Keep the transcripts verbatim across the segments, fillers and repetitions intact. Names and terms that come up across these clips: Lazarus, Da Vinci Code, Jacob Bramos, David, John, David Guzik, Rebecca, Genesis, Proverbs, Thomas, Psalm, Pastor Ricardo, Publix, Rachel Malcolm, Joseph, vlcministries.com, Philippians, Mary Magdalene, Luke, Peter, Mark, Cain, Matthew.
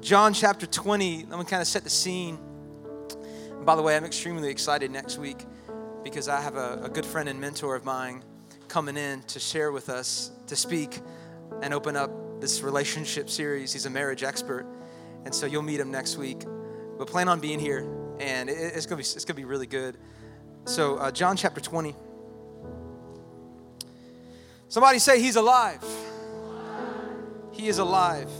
John chapter twenty. I'm going to kind of set the scene. And by the way, I'm extremely excited next week because I have a, a good friend and mentor of mine coming in to share with us, to speak and open up this relationship series. He's a marriage expert, and so you'll meet him next week. But plan on being here, and it, it's going to be it's going to be really good. So uh, John chapter twenty. Somebody say he's alive. He is alive.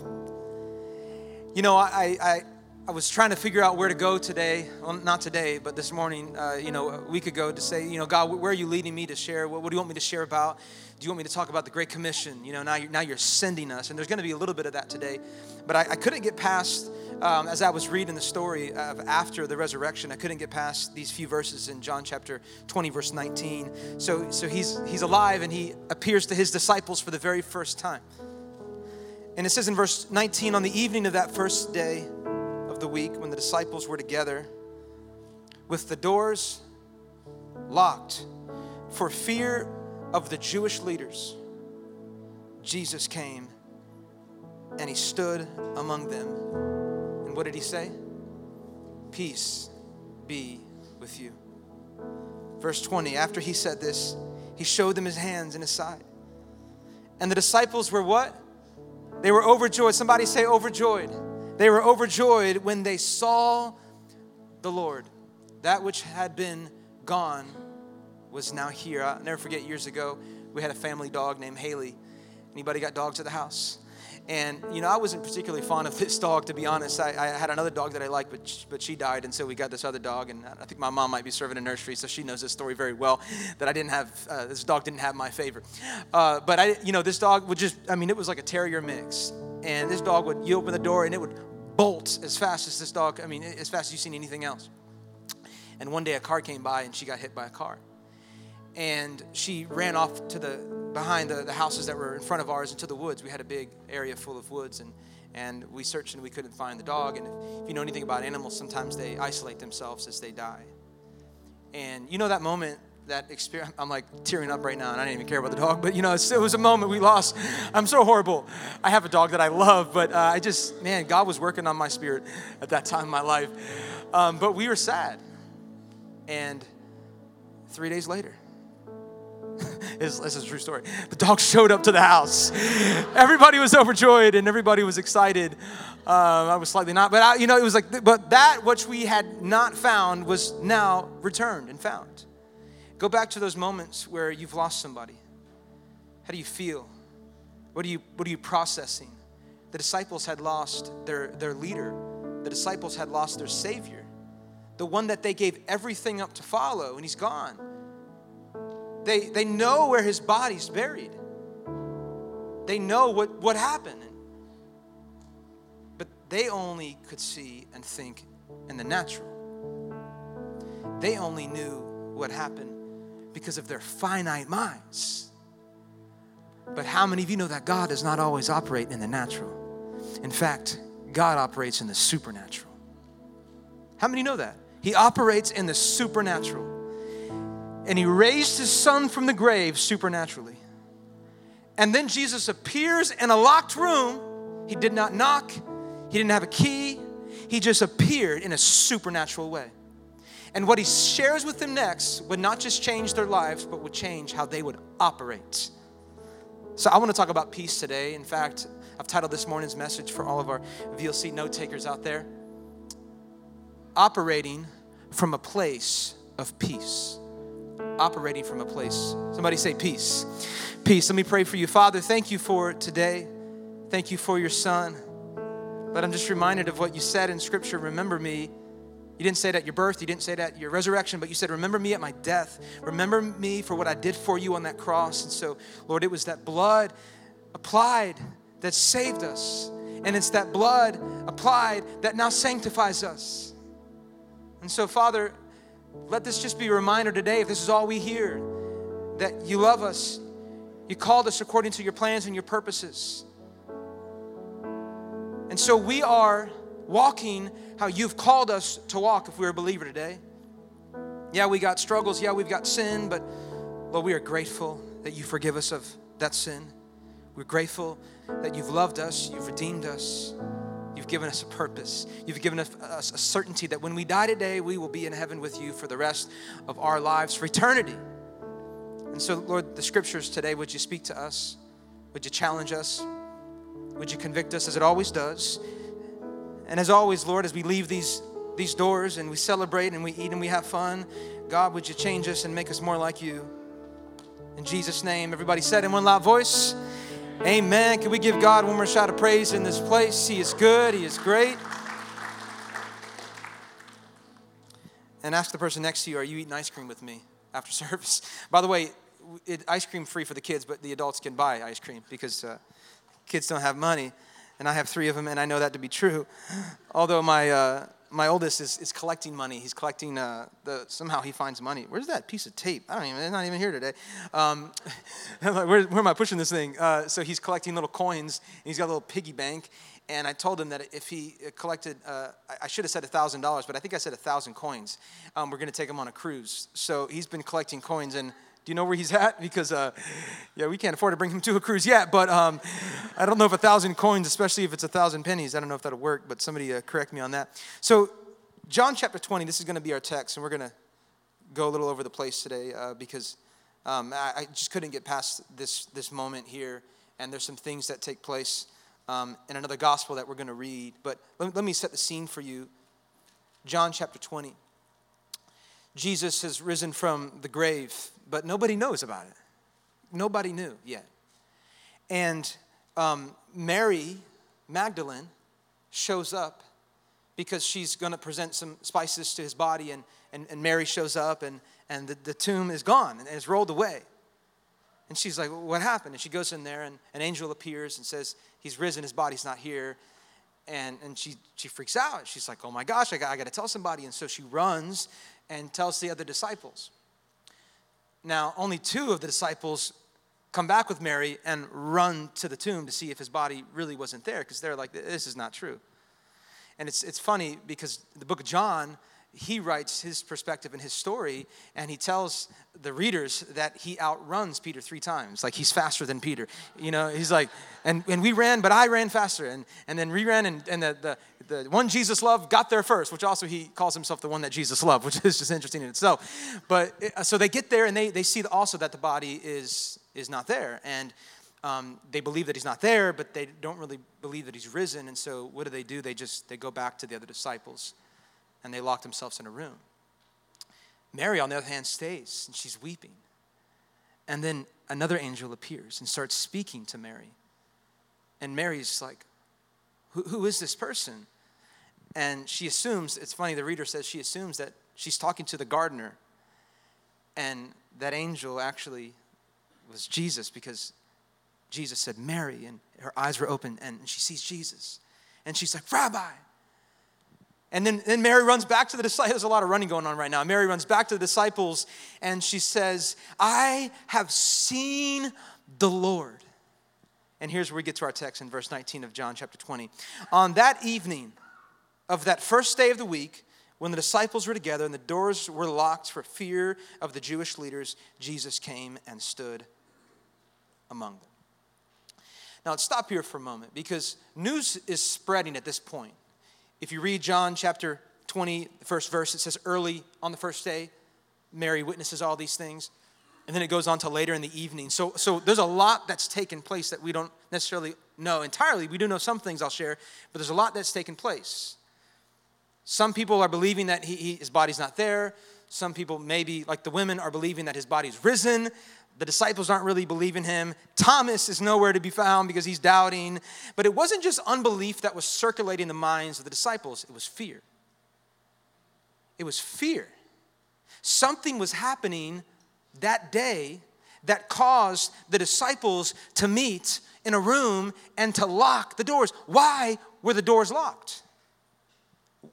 You know, I, I I was trying to figure out where to go today. Well, not today, but this morning, uh, you know, a week ago, to say, you know, God, where are you leading me to share? What, what do you want me to share about? Do you want me to talk about the Great Commission? You know, now you're, now you're sending us. And there's going to be a little bit of that today. But I, I couldn't get past, um, as I was reading the story of after the resurrection, I couldn't get past these few verses in John chapter twenty, verse nineteen. So, so he's he's alive, and he appears to his disciples for the very first time. And it says in verse nineteen, on the evening of that first day of the week, when the disciples were together with the doors locked for fear of the Jewish leaders, Jesus came and he stood among them. And what did he say? Peace be with you. Verse twenty, after he said this, he showed them his hands and his side. And the disciples were what? They were overjoyed. Somebody say overjoyed. They were overjoyed when they saw the Lord. That which had been gone was now here. I'll never forget, years ago, we had a family dog named Haley. Anybody got dogs at the house? And, you know, I wasn't particularly fond of this dog, to be honest. I, I had another dog that I liked, but she, but she died, and so we got this other dog. And I think my mom might be serving a nursery, so she knows this story very well, that I didn't have, uh, this dog didn't have my favor. Uh, but, I, you know, this dog would just, I mean, it was like a terrier mix. And this dog would, you open the door, and it would bolt as fast as this dog, I mean, as fast as you've seen anything else. And one day a car came by, and she got hit by a car. And she ran off to the behind the, the houses that were in front of ours into the woods. We had a big area full of woods, and, and we searched and we couldn't find the dog. And if, if you know anything about animals, sometimes they isolate themselves as they die. And you know that moment, that experience, I'm like tearing up right now, and I didn't even care about the dog, but you know, it was a moment we lost. I'm so horrible. I have a dog that I love, but uh, I just, man, God was working on my spirit at that time in my life. Um, but we were sad. And three days later, This is a true story. The dog showed up to the house. Everybody was overjoyed and everybody was excited. Um, I was slightly not, but I, you know, it was like, but that which we had not found was now returned and found. Go back to those moments where you've lost somebody. How do you feel? What are you, what are you processing? The disciples had lost their, their leader. The disciples had lost their Savior, the one that they gave everything up to follow, and he's gone. They they know where his body's buried. They know what, what happened. But they only could see and think in the natural. They only knew what happened because of their finite minds. But how many of you know that God does not always operate in the natural? In fact, God operates in the supernatural. How many know that? He operates in the supernatural. And he raised his son from the grave supernaturally. And then Jesus appears in a locked room. He did not knock. He didn't have a key. He just appeared in a supernatural way. And what he shares with them next would not just change their lives, but would change how they would operate. So I want to talk about peace today. In fact, I've titled this morning's message for all of our V L C note takers out there, Operating from a Place of Peace. Operating from a place. Somebody say peace. Peace. Let me pray for you. Father, thank you for today. Thank you for your son. But I'm just reminded of what you said in Scripture. Remember me. You didn't say it at your birth. You didn't say it at your resurrection. But you said, remember me at my death. Remember me for what I did for you on that cross. And so, Lord, it was that blood applied that saved us. And it's that blood applied that now sanctifies us. And so, Father, let this just be a reminder today, if this is all we hear, that you love us. You called us according to your plans and your purposes. And so we are walking how you've called us to walk if we're a believer today. Yeah, we got struggles. Yeah, we've got sin. But, Lord, we are grateful that you forgive us of that sin. We're grateful that you've loved us. You've redeemed us. You've given us a purpose. You've given us a certainty that when we die today, we will be in heaven with you for the rest of our lives, for eternity. And so, Lord, the scriptures today, would you speak to us? Would you challenge us? Would you convict us as it always does? And as always, Lord, as we leave these these doors and we celebrate and we eat and we have fun, God, would you change us and make us more like you? In Jesus' name, everybody said in one loud voice, amen. Can we give God one more shout of praise in this place? He is good. He is great. And ask the person next to you, are you eating ice cream with me after service? By the way, it, ice cream free for the kids, but the adults can buy ice cream because uh, kids don't have money. And I have three of them, and I know that to be true. Although my uh, my oldest is, is collecting money. He's collecting, uh, the somehow he finds money. Where's that piece of tape? I don't even, it's not even here today. Um, where, where am I pushing this thing? Uh, so he's collecting little coins, and he's got a little piggy bank. And I told him that if he collected, uh, I should have said one thousand dollars, but I think I said one thousand coins. Um, we're going to take him on a cruise. So he's been collecting coins, and do you know where he's at? Because, uh, yeah, we can't afford to bring him to a cruise yet, but um, I don't know if one thousand coins, especially if it's one thousand pennies, I don't know if that'll work, but somebody uh, correct me on that. So John chapter twenty, this is going to be our text, and we're going to go a little over the place today uh, because um, I, I just couldn't get past this, this moment here, and there's some things that take place um, in another gospel that we're going to read, but let, let me set the scene for you. John chapter twenty. Jesus has risen from the grave, but nobody knows about it. Nobody knew yet. And um, Mary Magdalene shows up because she's going to present some spices to his body, and, and, and Mary shows up, and, and the, the tomb is gone and it's rolled away. And she's like, what happened? And she goes in there, and an angel appears and says, he's risen, his body's not here. And and she, she freaks out. She's like, oh my gosh, I got, I got to tell somebody. And so she runs and tells the other disciples. Now, only two of the disciples come back with Mary and run to the tomb to see if his body really wasn't there, because they're like, this is not true. And it's it's funny because the book of John, he writes his perspective and his story, and he tells the readers that he outruns Peter three times. Like, he's faster than Peter. You know, he's like, and, and we ran, but I ran faster. And and then we ran, and, and the, the, the one Jesus loved got there first, which also he calls himself the one that Jesus loved, which is just interesting in itself. But it, so they get there, and they, they see also that the body is, is not there. And um, they believe that he's not there, but they don't really believe that he's risen. And so what do they do? They just, they go back to the other disciples. And they lock themselves in a room. Mary, on the other hand, stays, and she's weeping. And then another angel appears and starts speaking to Mary. And Mary's like, who, who is this person? And she assumes, it's funny, the reader says she assumes that she's talking to the gardener. And that angel actually was Jesus, because Jesus said, Mary, and her eyes were open, and she sees Jesus. And she's like, Rabbi! And then, then Mary runs back to the disciples. There's a lot of running going on right now. Mary runs back to the disciples, and she says, I have seen the Lord. And here's where we get to our text in verse nineteen of John chapter twenty. On that evening of that first day of the week, when the disciples were together and the doors were locked for fear of the Jewish leaders, Jesus came and stood among them. Now, let's stop here for a moment, because news is spreading at this point. If you read John chapter twenty, the first verse, it says early on the first day, Mary witnesses all these things. And then it goes on to later in the evening. So, so there's a lot that's taken place that we don't necessarily know entirely. We do know some things I'll share, but there's a lot that's taken place. Some people are believing that he, he, his body's not there. Some people, maybe like the women, are believing that his body's risen. The disciples aren't really believing him. Thomas is nowhere to be found because he's doubting. But it wasn't just unbelief that was circulating in the minds of the disciples. It was fear. It was fear. Something was happening that day that caused the disciples to meet in a room and to lock the doors. Why were the doors locked?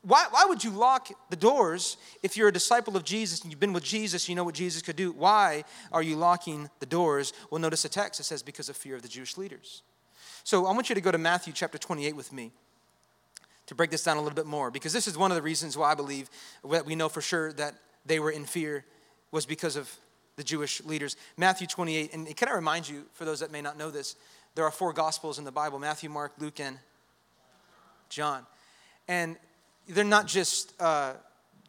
Why, why would you lock the doors if you're a disciple of Jesus and you've been with Jesus, you know what Jesus could do? Why are you locking the doors? Well, notice the text. It says, because of fear of the Jewish leaders. So I want you to go to Matthew chapter twenty-eight with me to break this down a little bit more, because this is one of the reasons why I believe that we know for sure that they were in fear was because of the Jewish leaders. Matthew twenty-eight, and can I remind you, for those that may not know this, there are four gospels in the Bible: Matthew, Mark, Luke, and John. And they're not just uh,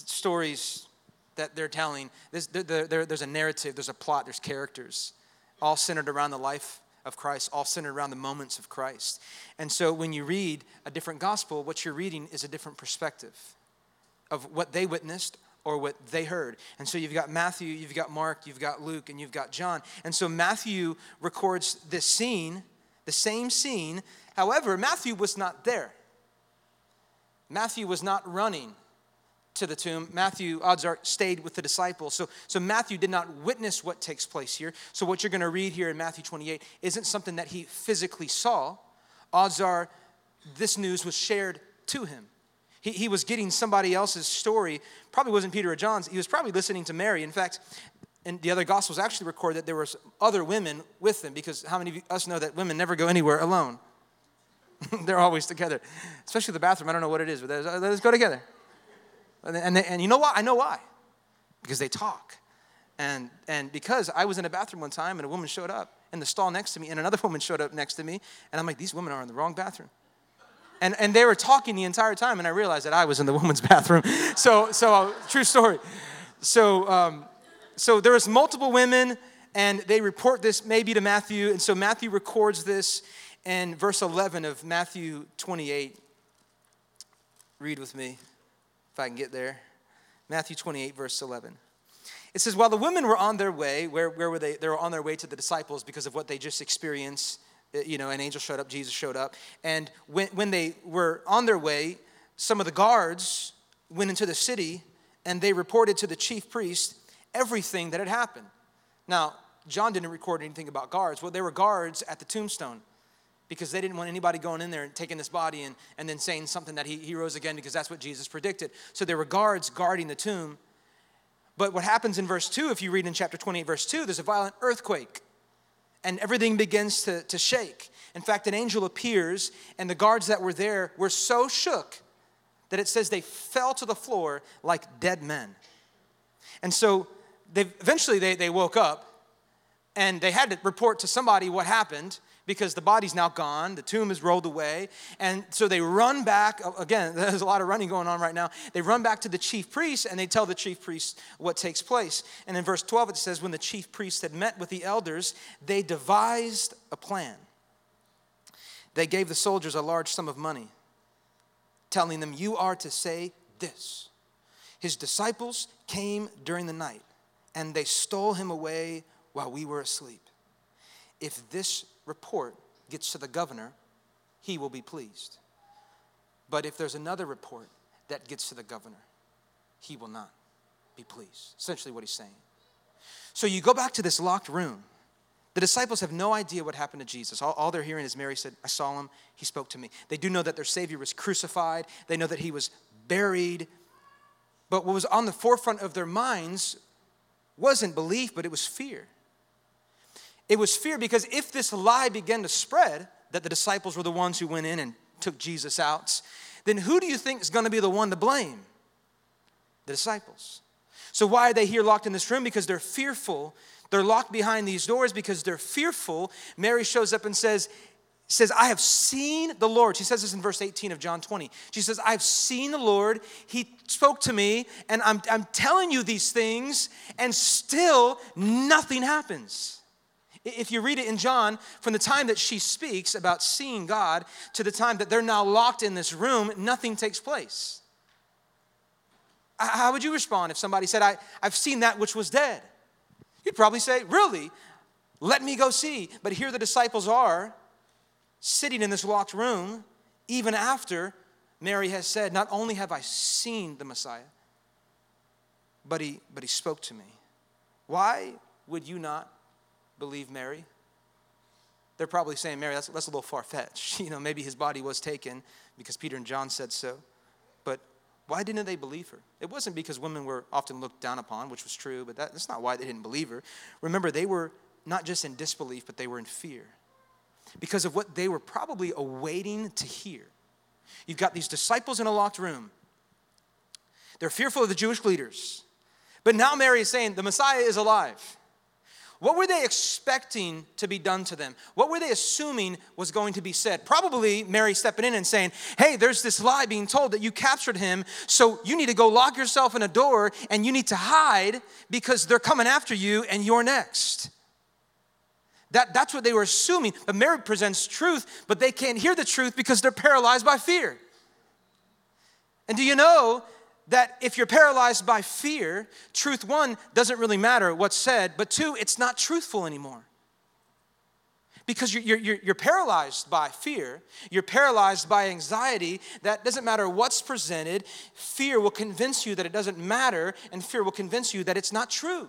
stories that they're telling. There's, there, there, there's a narrative, there's a plot, there's characters, all centered around the life of Christ, all centered around the moments of Christ. And so when you read a different gospel, what you're reading is a different perspective of what they witnessed or what they heard. And so you've got Matthew, you've got Mark, you've got Luke, and you've got John. And so Matthew records this scene, the same scene. However, Matthew was not there. Matthew was not running to the tomb. Matthew, odds are, stayed with the disciples. So, so Matthew did not witness what takes place here. So what you're going to read here in Matthew twenty-eight isn't something that he physically saw. Odds are this news was shared to him. He, he was getting somebody else's story. Probably wasn't Peter or John's. He was probably listening to Mary. In fact, and the other gospels actually record that there were other women with them, because how many of us know that women never go anywhere alone? They're always together, especially the bathroom. I don't know what it is, but they just go together. And, and, they, and you know why? I know why. Because they talk. And and because I was in a bathroom one time and a woman showed up in the stall next to me, and another woman showed up next to me. And I'm like, these women are in the wrong bathroom. And and they were talking the entire time, and I realized that I was in the woman's bathroom. So, so true story. So, um, so there was multiple women, and they report this maybe to Matthew. And so Matthew records this in verse eleven of Matthew twenty-eight. Read with me, if I can get there. Matthew twenty-eight, verse eleven. It says, while the women were on their way, where, where were they? They were on their way to the disciples because of what they just experienced. You know, an angel showed up, Jesus showed up. And when, when they were on their way, some of the guards went into the city and they reported to the chief priest everything that had happened. Now, John didn't record anything about guards. Well, there were guards at the tombstone, because they didn't want anybody going in there and taking this body and, and then saying something that he, he rose again, because that's what Jesus predicted. So there were guards guarding the tomb. But what happens in verse two, if you read in chapter twenty-eight, verse two, there's a violent earthquake and everything begins to, to shake. In fact, an angel appears and the guards that were there were so shook that it says they fell to the floor like dead men. And so they eventually they, they woke up and they had to report to somebody what happened, because the body's now gone, the tomb is rolled away. And so they run back. Again, there's a lot of running going on right now. They run back to the chief priest and they tell the chief priest what takes place. And in verse twelve, it says, when the chief priest had met with the elders, they devised a plan. They gave the soldiers a large sum of money, telling them, you are to say this: his disciples came during the night and they stole him away while we were asleep. If this report gets to the governor, he will be pleased. But if there's another report that gets to the governor, he will not be pleased. Essentially what he's saying. So you go back to this locked room. The disciples have no idea what happened to Jesus. All, all they're hearing is Mary said, I saw him, he spoke to me. They do know that their Savior was crucified. They know that he was buried. But what was on the forefront of their minds wasn't belief, but it was fear. It was fear, because if this lie began to spread, that the disciples were the ones who went in and took Jesus out, then who do you think is going to be the one to blame? The disciples. So why are they here locked in this room? Because they're fearful. They're locked behind these doors because they're fearful. Mary shows up and says, says, I have seen the Lord. She says this in verse eighteen of John twenty. She says, I've seen the Lord. He spoke to me, and I'm, I'm telling you these things, and still nothing happens. If you read it in John, from the time that she speaks about seeing God to the time that they're now locked in this room, nothing takes place. How would you respond if somebody said, I, I've seen that which was dead? You'd probably say, really? Let me go see. But here the disciples are sitting in this locked room, even after Mary has said, not only have I seen the Messiah, but he, but he spoke to me. Why would you not believe Mary? they're probably saying, Mary, that's, that's a little far-fetched. You know, maybe his body was taken because Peter and John said so. But why didn't they believe her? It wasn't because women were often looked down upon, which was true, but that, that's not why they didn't believe her. Remember, they were not just in disbelief, but they were in fear because of what they were probably awaiting to hear. You've got these disciples in a locked room. They're fearful of the Jewish leaders. But now Mary is saying the Messiah is alive. What were they expecting to be done to them? What were they assuming was going to be said? Probably Mary stepping in and saying, hey, there's this lie being told that you captured him, so you need to go lock yourself in a door and you need to hide because they're coming after you and you're next. That, that's what they were assuming. But Mary presents truth, but they can't hear the truth because they're paralyzed by fear. And do you know that if you're paralyzed by fear, truth, one, doesn't really matter what's said, but two, it's not truthful anymore. Because you're, you're, you're paralyzed by fear, you're paralyzed by anxiety, that doesn't matter what's presented, fear will convince you that it doesn't matter, and fear will convince you that it's not true.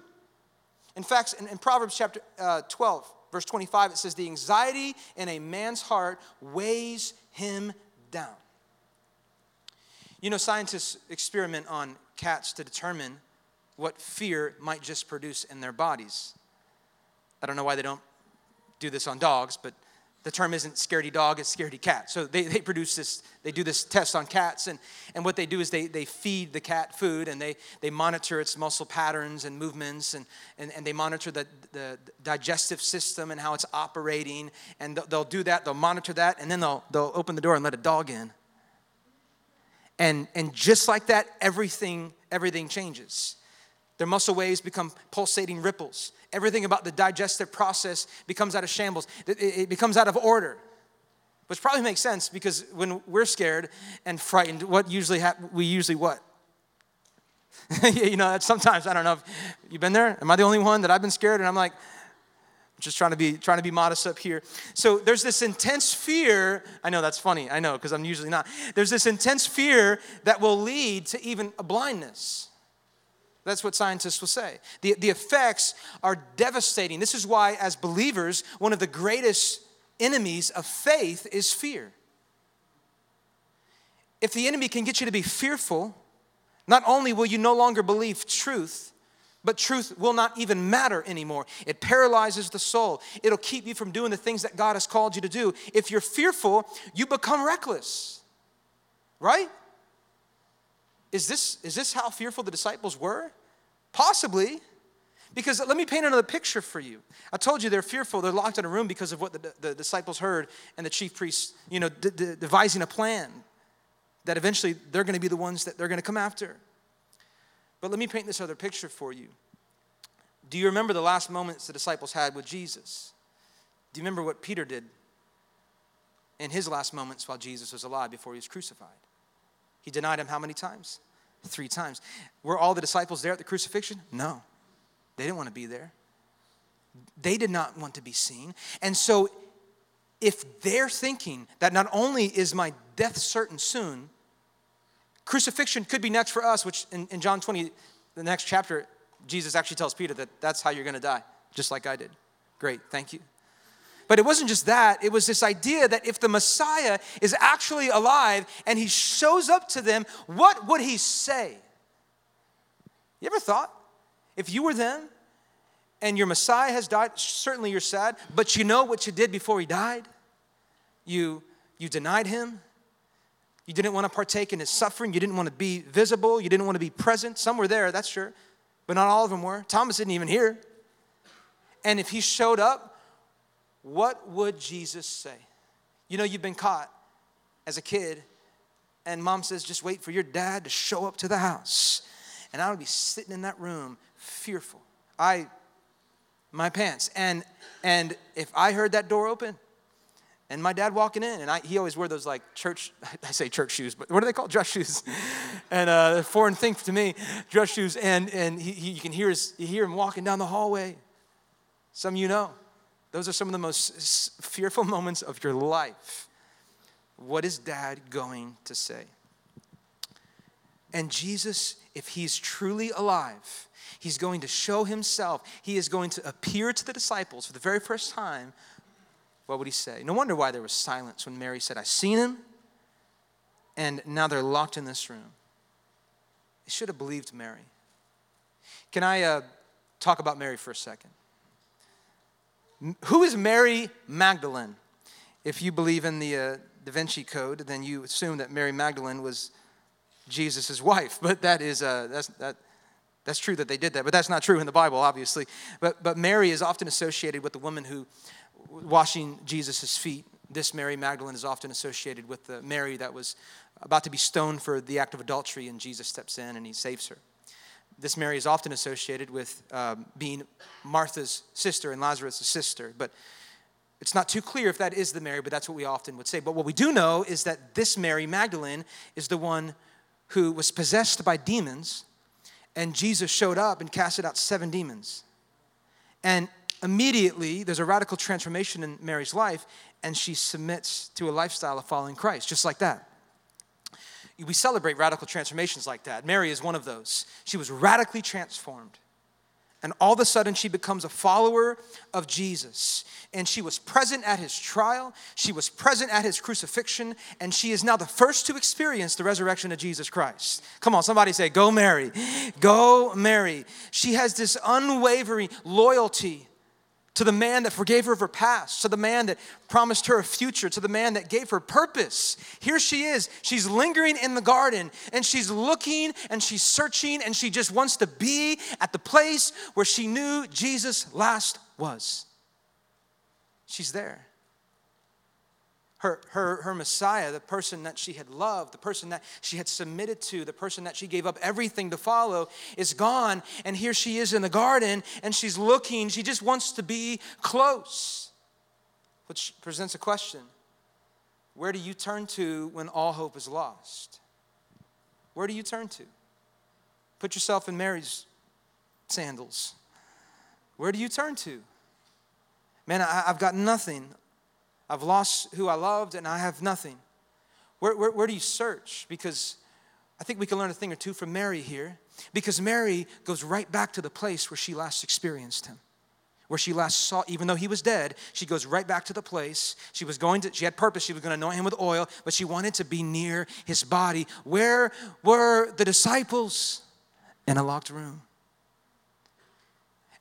In fact, in, in Proverbs chapter uh, twelve, verse twenty-five, it says, the anxiety in a man's heart weighs him down. You know, scientists experiment on cats to determine what fear might just produce in their bodies. I don't know why they don't do this on dogs, but the term isn't scaredy dog, it's scaredy cat. So they, they produce this, they do this test on cats, and, and what they do is they, they feed the cat food, and they, they monitor its muscle patterns and movements, and, and, and they monitor the, the digestive system and how it's operating, and they'll, they'll do that, they'll monitor that, and then they'll they'll open the door and let a dog in. And and just like that, everything everything changes. Their muscle waves become pulsating ripples. Everything about the digestive process becomes out of shambles. It, it becomes out of order, which probably makes sense because when we're scared and frightened, what usually happens? We usually what? You know, sometimes I don't know if you've been there. Am I the only one that I've been scared? And I'm like, just trying to be trying to be modest up here. So there's this intense fear. I know that's funny. I know, because I'm usually not. There's this intense fear that will lead to even a blindness. That's what scientists will say. The, the effects are devastating. This is why, as believers, one of the greatest enemies of faith is fear. If the enemy can get you to be fearful, not only will you no longer believe truth, but truth will not even matter anymore. It paralyzes the soul. It'll keep you from doing the things that God has called you to do. If you're fearful, you become reckless, right? Is this, is this how fearful the disciples were? Possibly, because let me paint another picture for you. I told you they're fearful. They're locked in a room because of what the, the disciples heard and the chief priests, you know, d- d- devising a plan that eventually they're going to be the ones that they're going to come after. But let me paint this other picture for you. Do you remember the last moments the disciples had with Jesus? Do you remember what Peter did in his last moments while Jesus was alive before he was crucified? He denied him how many times? Three times. Were all the disciples there at the crucifixion? No. They didn't want to be there. They did not want to be seen. And so if they're thinking that not only is my death certain soon, crucifixion could be next for us, which in, in John twenty, the next chapter, Jesus actually tells Peter that that's how you're going to die, just like I did. Great, thank you. But it wasn't just that. It was this idea that if the Messiah is actually alive and he shows up to them, what would he say? You ever thought? If you were them and your Messiah has died, certainly you're sad, but you know what you did before he died? You, you denied him. You didn't want to partake in his suffering. You didn't want to be visible. You didn't want to be present. Some were there, that's sure. But not all of them were. Thomas didn't even hear. And if he showed up, what would Jesus say? You know, you've been caught as a kid. And mom says, just wait for your dad to show up to the house. And I would be sitting in that room, fearful. I, my pants. And and if I heard that door open, and my dad walking in, and I, he always wore those like church, I say church shoes, but what are they called? Dress shoes. And uh, foreign thing to me, dress shoes. And and he, he, you can hear his, you hear him walking down the hallway. Some of you know, those are some of the most fearful moments of your life. What is dad going to say? And Jesus, if he's truly alive, he's going to show himself. He is going to appear to the disciples for the very first time. what would he say? No wonder why there was silence when Mary said, "I seen him, and now they're locked in this room." They should have believed Mary. Can I uh, talk about Mary for a second? M- who is Mary Magdalene? If you believe in the uh, Da Vinci Code, then you assume that Mary Magdalene was Jesus' wife. But that is uh, that's that that's true that they did that. But that's not true in the Bible, obviously. But but Mary is often associated with the woman who washing Jesus' feet. This Mary Magdalene is often associated with the Mary that was about to be stoned for the act of adultery, and Jesus steps in and he saves her. This Mary is often associated with um, being Martha's sister and Lazarus' sister. But it's not too clear if that is the Mary, but that's what we often would say. But what we do know is that this Mary Magdalene is the one who was possessed by demons, and Jesus showed up and casted out seven demons. And immediately, there's a radical transformation in Mary's life, and she submits to a lifestyle of following Christ, just like that. We celebrate radical transformations like that. Mary is one of those. She was radically transformed. And all of a sudden, she becomes a follower of Jesus. And she was present at his trial. She was present at his crucifixion. And she is now the first to experience the resurrection of Jesus Christ. Come on, somebody say, "Go Mary. Go Mary." She has this unwavering loyalty to the man that forgave her of her past, to the man that promised her a future, to the man that gave her purpose. Here she is. She's lingering in the garden, and she's looking, and she's searching, and she just wants to be at the place where she knew Jesus last was. She's there. Her, her, her Messiah, the person that she had loved, the person that she had submitted to, the person that she gave up everything to follow is gone. And here she is in the garden, and she's looking. She just wants to be close, which presents a question. Where do you turn to when all hope is lost? Where do you turn to? Put yourself in Mary's sandals. Where do you turn to? Man, I, I've got nothing. I've lost who I loved, and I have nothing. Where, where, where do you search? Because I think we can learn a thing or two from Mary here. Because Mary goes right back to the place where she last experienced him, where she last saw, even though he was dead, she goes right back to the place. She was going to, she had purpose. She was going to anoint him with oil, but she wanted to be near his body. Where were the disciples? In a locked room.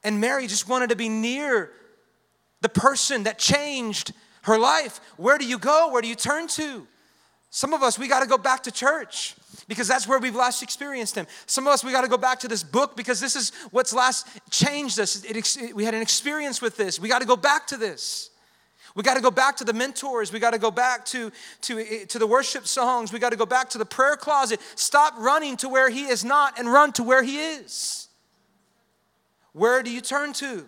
And Mary just wanted to be near the person that changed her life. Where do you go? Where do you turn to? Some of us, we got to go back to church because that's where we've last experienced him. Some of us, we got to go back to this book because this is what's last changed us. It, it, we had an experience with this. We got to go back to this. We got to go back to the mentors. We got to go back to, to, to the worship songs. We got to go back to the prayer closet. Stop running to where he is not and run to where he is. Where do you turn to?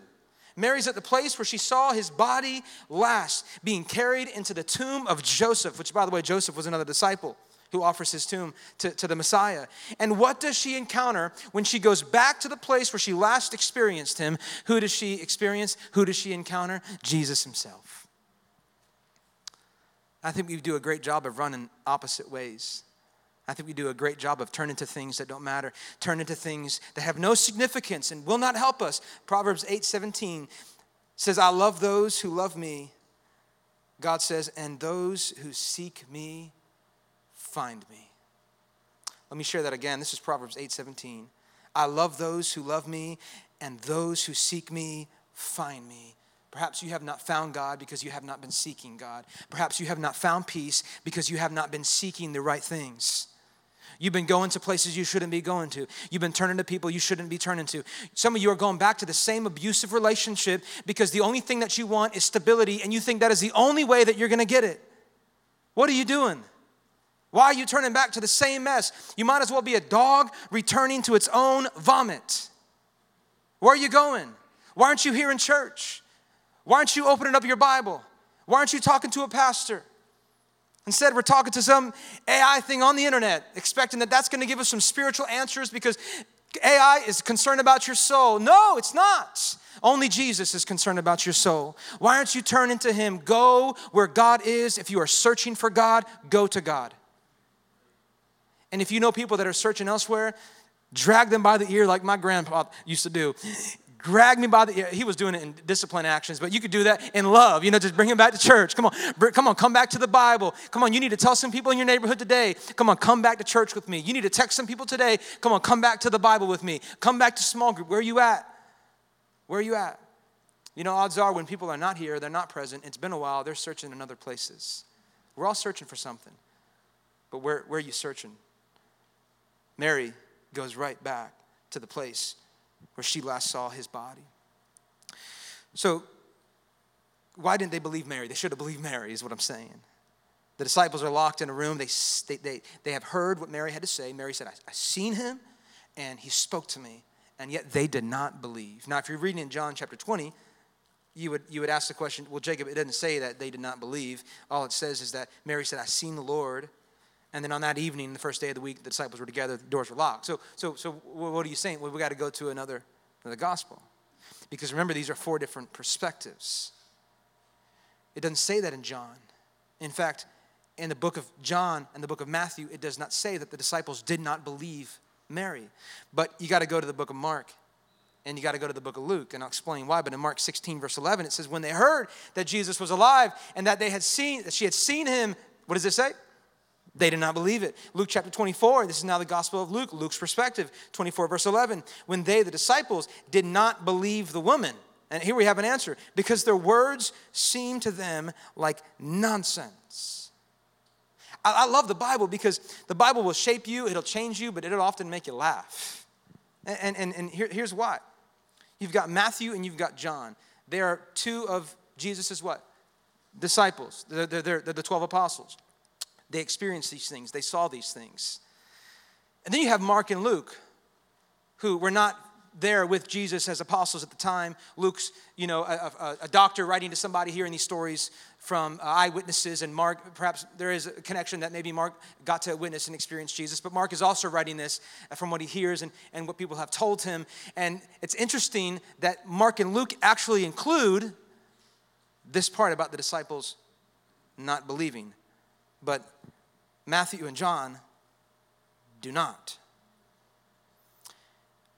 Mary's at the place where she saw his body last being carried into the tomb of Joseph, which, by the way, Joseph was another disciple who offers his tomb to, to the Messiah. And what does she encounter when she goes back to the place where she last experienced him? Who does she experience? Who does she encounter? Jesus himself. I think we do a great job of running opposite ways. I think we do a great job of turning to things that don't matter, turning to things that have no significance and will not help us. Proverbs eight seventeen says, "I love those who love me." God says, "And those who seek me find me." Let me share that again. This is Proverbs eight seventeen. "I love those who love me, and those who seek me find me." Perhaps you have not found God because you have not been seeking God. Perhaps you have not found peace because you have not been seeking the right things. You've been going to places you shouldn't be going to. You've been turning to people you shouldn't be turning to. Some of you are going back to the same abusive relationship because the only thing that you want is stability, and you think that is the only way that you're going to get it. What are you doing? Why are you turning back to the same mess? You might as well be a dog returning to its own vomit. Where are you going? Why aren't you here in church? Why aren't you opening up your Bible? Why aren't you talking to a pastor? Instead, we're talking to some A I thing on the internet, expecting that that's going to give us some spiritual answers because A I is concerned about your soul. No, it's not. Only Jesus is concerned about your soul. Why aren't you turning to him? Go where God is. If you are searching for God, go to God. And if you know people that are searching elsewhere, drag them by the ear like my grandpa used to do. Drag me by the, he was doing it in discipline actions, but you could do that in love, you know, just bring him back to church. Come on, come on, come back to the Bible. Come on, you need to tell some people in your neighborhood today, come on, come back to church with me. You need to text some people today. Come on, come back to the Bible with me. Come back to small group. Where are you at? Where are you at? You know, odds are when people are not here, they're not present. It's been a while. They're searching in other places. We're all searching for something, but where, where are you searching? Mary goes right back to the place where she last saw his body. So why didn't they believe Mary? They should have believed Mary is what I'm saying. The disciples are locked in a room. They they they, they have heard what Mary had to say. Mary said, I, I seen him and he spoke to me. And yet they did not believe. Now, if you're reading in John chapter twenty, you would you would ask the question, well, Jacob, it doesn't say that they did not believe. All it says is that Mary said, I seen the Lord. And then on that evening, the first day of the week, the disciples were together, the doors were locked. So so, so what are you saying? Well, we got to go to another, another gospel. Because remember, these are four different perspectives. It doesn't say that in John. In fact, in the book of John and the book of Matthew, it does not say that the disciples did not believe Mary. But you got to go to the book of Mark. And you got to go to the book of Luke, and I'll explain why. But in Mark sixteen, verse eleven, it says, when they heard that Jesus was alive and that they had seen, that she had seen him, what does it say? They did not believe it. Luke chapter twenty-four, this is now the gospel of Luke, Luke's perspective, twenty-four verse eleven. When they, the disciples, did not believe the woman. And here we have an answer. Because their words seemed to them like nonsense. I, I love the Bible because the Bible will shape you, it'll change you, but it'll often make you laugh. And, and, and here, here's why. You've got Matthew and you've got John. They are two of Jesus' what? Disciples. They're, they're, they're the twelve apostles. They experienced these things. They saw these things. And then you have Mark and Luke, who were not there with Jesus as apostles at the time. Luke's, you know, a, a, a doctor writing to somebody, hearing these stories from uh, eyewitnesses. And Mark, perhaps there is a connection that maybe Mark got to witness and experience Jesus. But Mark is also writing this from what he hears and, and what people have told him. And it's interesting that Mark and Luke actually include this part about the disciples not believing. But Matthew and John do not.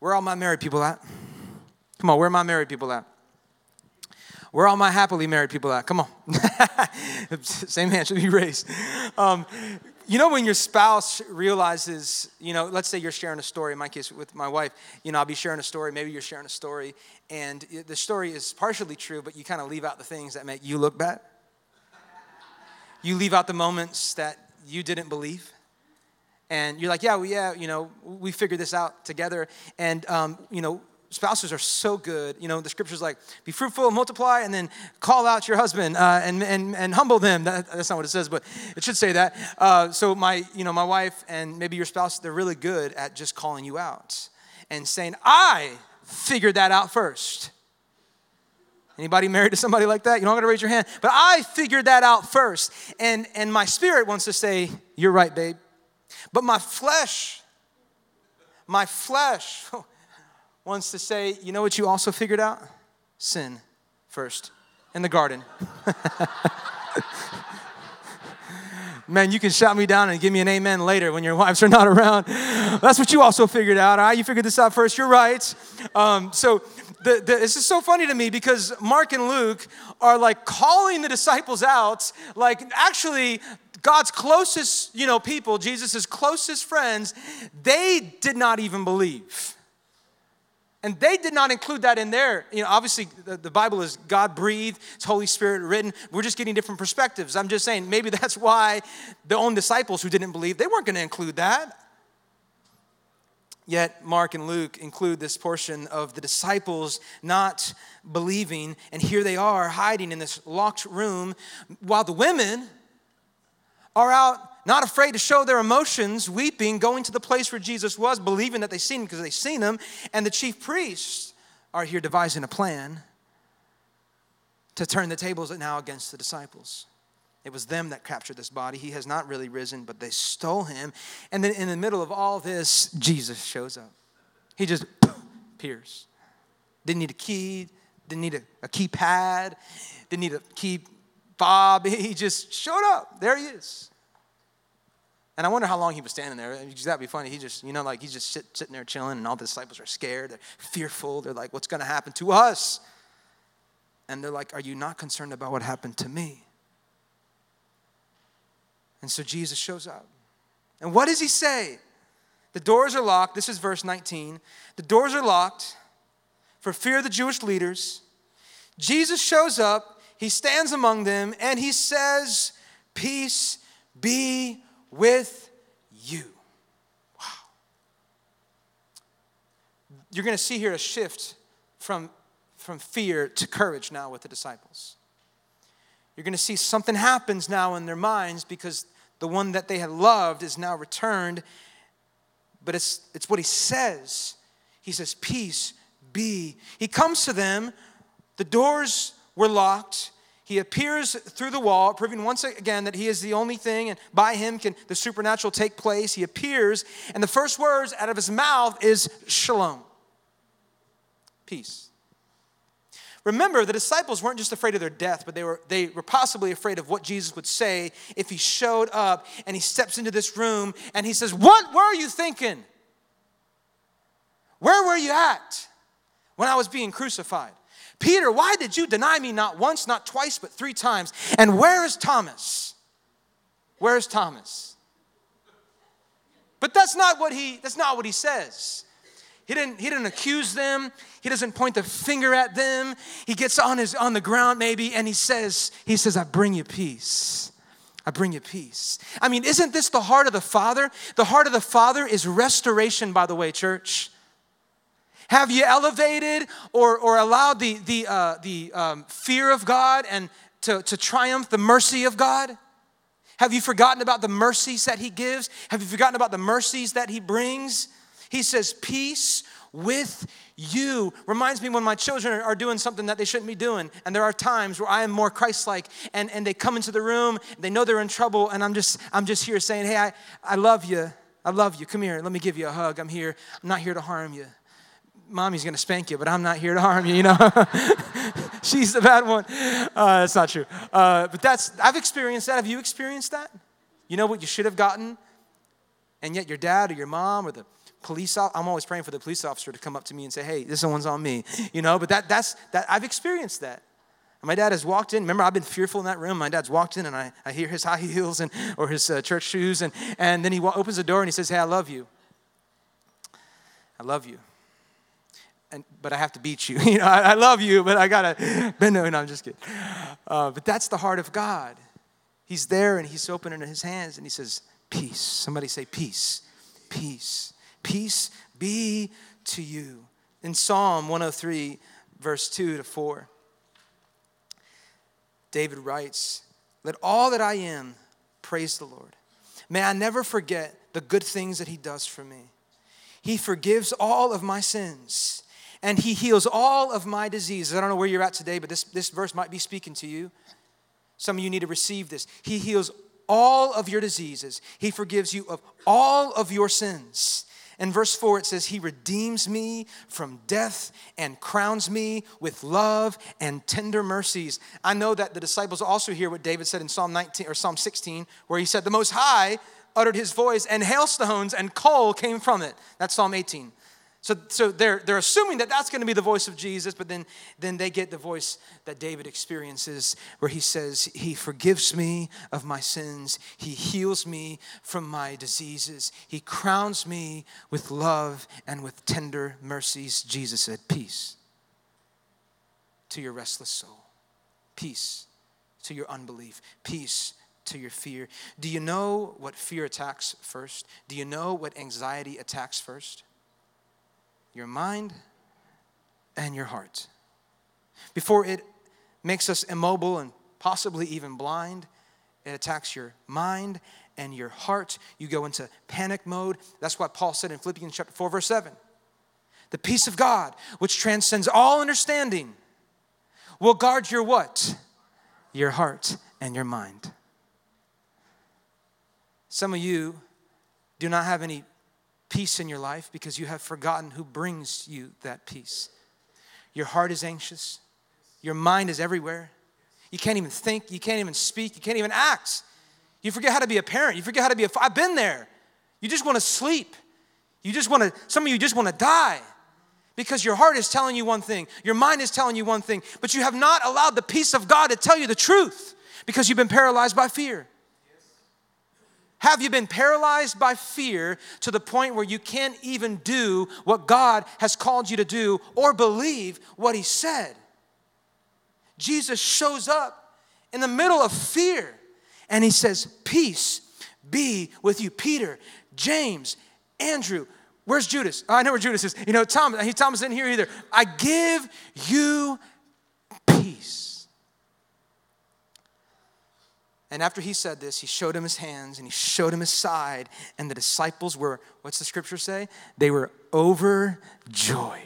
Where are all my married people at? Come on, where are my married people at? Where are all my happily married people at? Come on. Same hand should be raised. Um, you know when your spouse realizes, you know, let's say you're sharing a story. In my case, with my wife, you know, I'll be sharing a story. Maybe you're sharing a story. And the story is partially true, but you kind of leave out the things that make you look bad. You leave out the moments that you didn't believe. And you're like, yeah, well, yeah, you know, we figured this out together. And, um, you know, spouses are so good. You know, the scripture's like, be fruitful and multiply and then call out your husband uh, and, and and humble them. That, that's not what it says, but it should say that. Uh, so my, you know, my wife and maybe your spouse, they're really good at just calling you out and saying, I figured that out first. Anybody married to somebody like that? You don't got to raise your hand. But I figured that out first. And, and my spirit wants to say, you're right, babe. But my flesh, my flesh wants to say, you know what you also figured out? Sin first in the garden. Man, you can shout me down and give me an amen later when your wives are not around. That's what you also figured out. All right, you figured this out first. You're right. Um, so... The, the, this is so funny to me because Mark and Luke are like calling the disciples out, like actually God's closest, you know, people, Jesus' closest friends, they did not even believe. And they did not include that in there. You know, obviously the, the Bible is God-breathed, it's Holy Spirit written. We're just getting different perspectives. I'm just saying maybe that's why the own disciples who didn't believe, they weren't going to include that. Yet Mark and Luke include this portion of the disciples not believing, and here they are hiding in this locked room while the women are out, not afraid to show their emotions, weeping, going to the place where Jesus was, believing that they seen him because they seen him, and the chief priests are here devising a plan to turn the tables now against the disciples. It was them that captured this body. He has not really risen, but they stole him. And then in the middle of all this, Jesus shows up. He just appears. Didn't need a key. Didn't need a, a keypad. Didn't need a key fob. He just showed up. There he is. And I wonder how long he was standing there. That'd be funny. He just, you know, like he's just sit, sitting there chilling, and all the disciples are scared. They're fearful. They're like, what's going to happen to us? And they're like, are you not concerned about what happened to me? And so Jesus shows up. And what does he say? The doors are locked. This is verse nineteen. The doors are locked for fear of the Jewish leaders. Jesus shows up. He stands among them, and he says, peace be with you. Wow. You're going to see here a shift from, from fear to courage now with the disciples. You're going to see something happens now in their minds because the one that they had loved is now returned. But it's, it's what he says. He says, peace be. He comes to them. The doors were locked. He appears through the wall, proving once again that he is the only thing, and by him can the supernatural take place. He appears, and the first words out of his mouth is shalom, peace. Remember, the disciples weren't just afraid of their death, but they were they were possibly afraid of what Jesus would say if he showed up and he steps into this room and he says, what were you thinking? Where were you at when I was being crucified? Peter, why did you deny me not once, not twice, but three times? And where is Thomas? Where is Thomas? But that's not what he, that's not what he says. He didn't, he didn't accuse them. He doesn't point the finger at them. He gets on his on the ground maybe, and he says, he says, I bring you peace. I bring you peace. I mean, isn't this the heart of the Father? The heart of the Father is restoration, by the way, church. Have you elevated or, or allowed the, the, uh, the um, fear of God and to, to triumph the mercy of God? Have you forgotten about the mercies that he gives? Have you forgotten about the mercies that he brings? He says, peace with you. Reminds me when my children are doing something that they shouldn't be doing. And there are times where I am more Christ-like, and, and they come into the room, they know they're in trouble, and I'm just, I'm just here saying, hey, I, I love you. I love you. Come here. Let me give you a hug. I'm here. I'm not here to harm you. Mommy's going to spank you, but I'm not here to harm you, you know. She's the bad one. Uh, that's not true. Uh, but that's, I've experienced that. Have you experienced that? You know what you should have gotten? And yet your dad or your mom or the police officer, I'm always praying for the police officer to come up to me and say, hey, this one's on me, you know. But that that's, that I've experienced that. And my dad has walked in. Remember, I've been fearful in that room. My dad's walked in, and I, I hear his high heels and or his uh, church shoes. And, and then he wa- opens the door, and he says, hey, I love you. I love you. And, but I have to beat you. You know, I, I love you, but I gotta. But no, no, I'm just kidding. Uh, but that's the heart of God. He's there, and he's opening his hands, and he says, "Peace." Somebody say, "Peace, peace, peace be to you." In Psalm one oh three, verse two to four, David writes, "Let all that I am praise the Lord. May I never forget the good things that He does for me. He forgives all of my sins." And he heals all of my diseases. I don't know where you're at today, but this, this verse might be speaking to you. Some of you need to receive this. He heals all of your diseases. He forgives you of all of your sins. In verse four, it says, he redeems me from death and crowns me with love and tender mercies. I know that the disciples also hear what David said in Psalm nineteen or Psalm sixteen, where he said, the Most High uttered his voice, and hailstones and coal came from it. That's Psalm eighteen. So, so they're they're assuming that that's going to be the voice of Jesus, but then, then they get the voice that David experiences, where he says, he forgives me of my sins. He heals me from my diseases. He crowns me with love and with tender mercies. Jesus said, peace to your restless soul. Peace to your unbelief. Peace to your fear. Do you know what fear attacks first? Do you know what anxiety attacks first? Your mind and your heart. Before it makes us immobile and possibly even blind, it attacks your mind and your heart. You go into panic mode. That's why Paul said in Philippians chapter four, verse seven, the peace of God, which transcends all understanding, will guard your what? Your heart and your mind. Some of you do not have any peace in your life because you have forgotten who brings you that peace. Your heart is anxious. Your mind is everywhere. You can't even think. You can't even speak. You can't even act. You forget how to be a parent. You forget how to be a father. I've been there. You just want to sleep. You just want to, some of you just want to die because your heart is telling you one thing. Your mind is telling you one thing, but you have not allowed the peace of God to tell you the truth because you've been paralyzed by fear. Yes. Have you been paralyzed by fear to the point where you can't even do what God has called you to do or believe what he said? Jesus shows up in the middle of fear and he says, "Peace be with you, Peter, James, Andrew." Where's Judas? Oh, I know where Judas is. You know, Thomas, he, Thomas isn't here either. "I give you peace." And after he said this, he showed him his hands and he showed him his side. And the disciples were, what's the scripture say? They were overjoyed.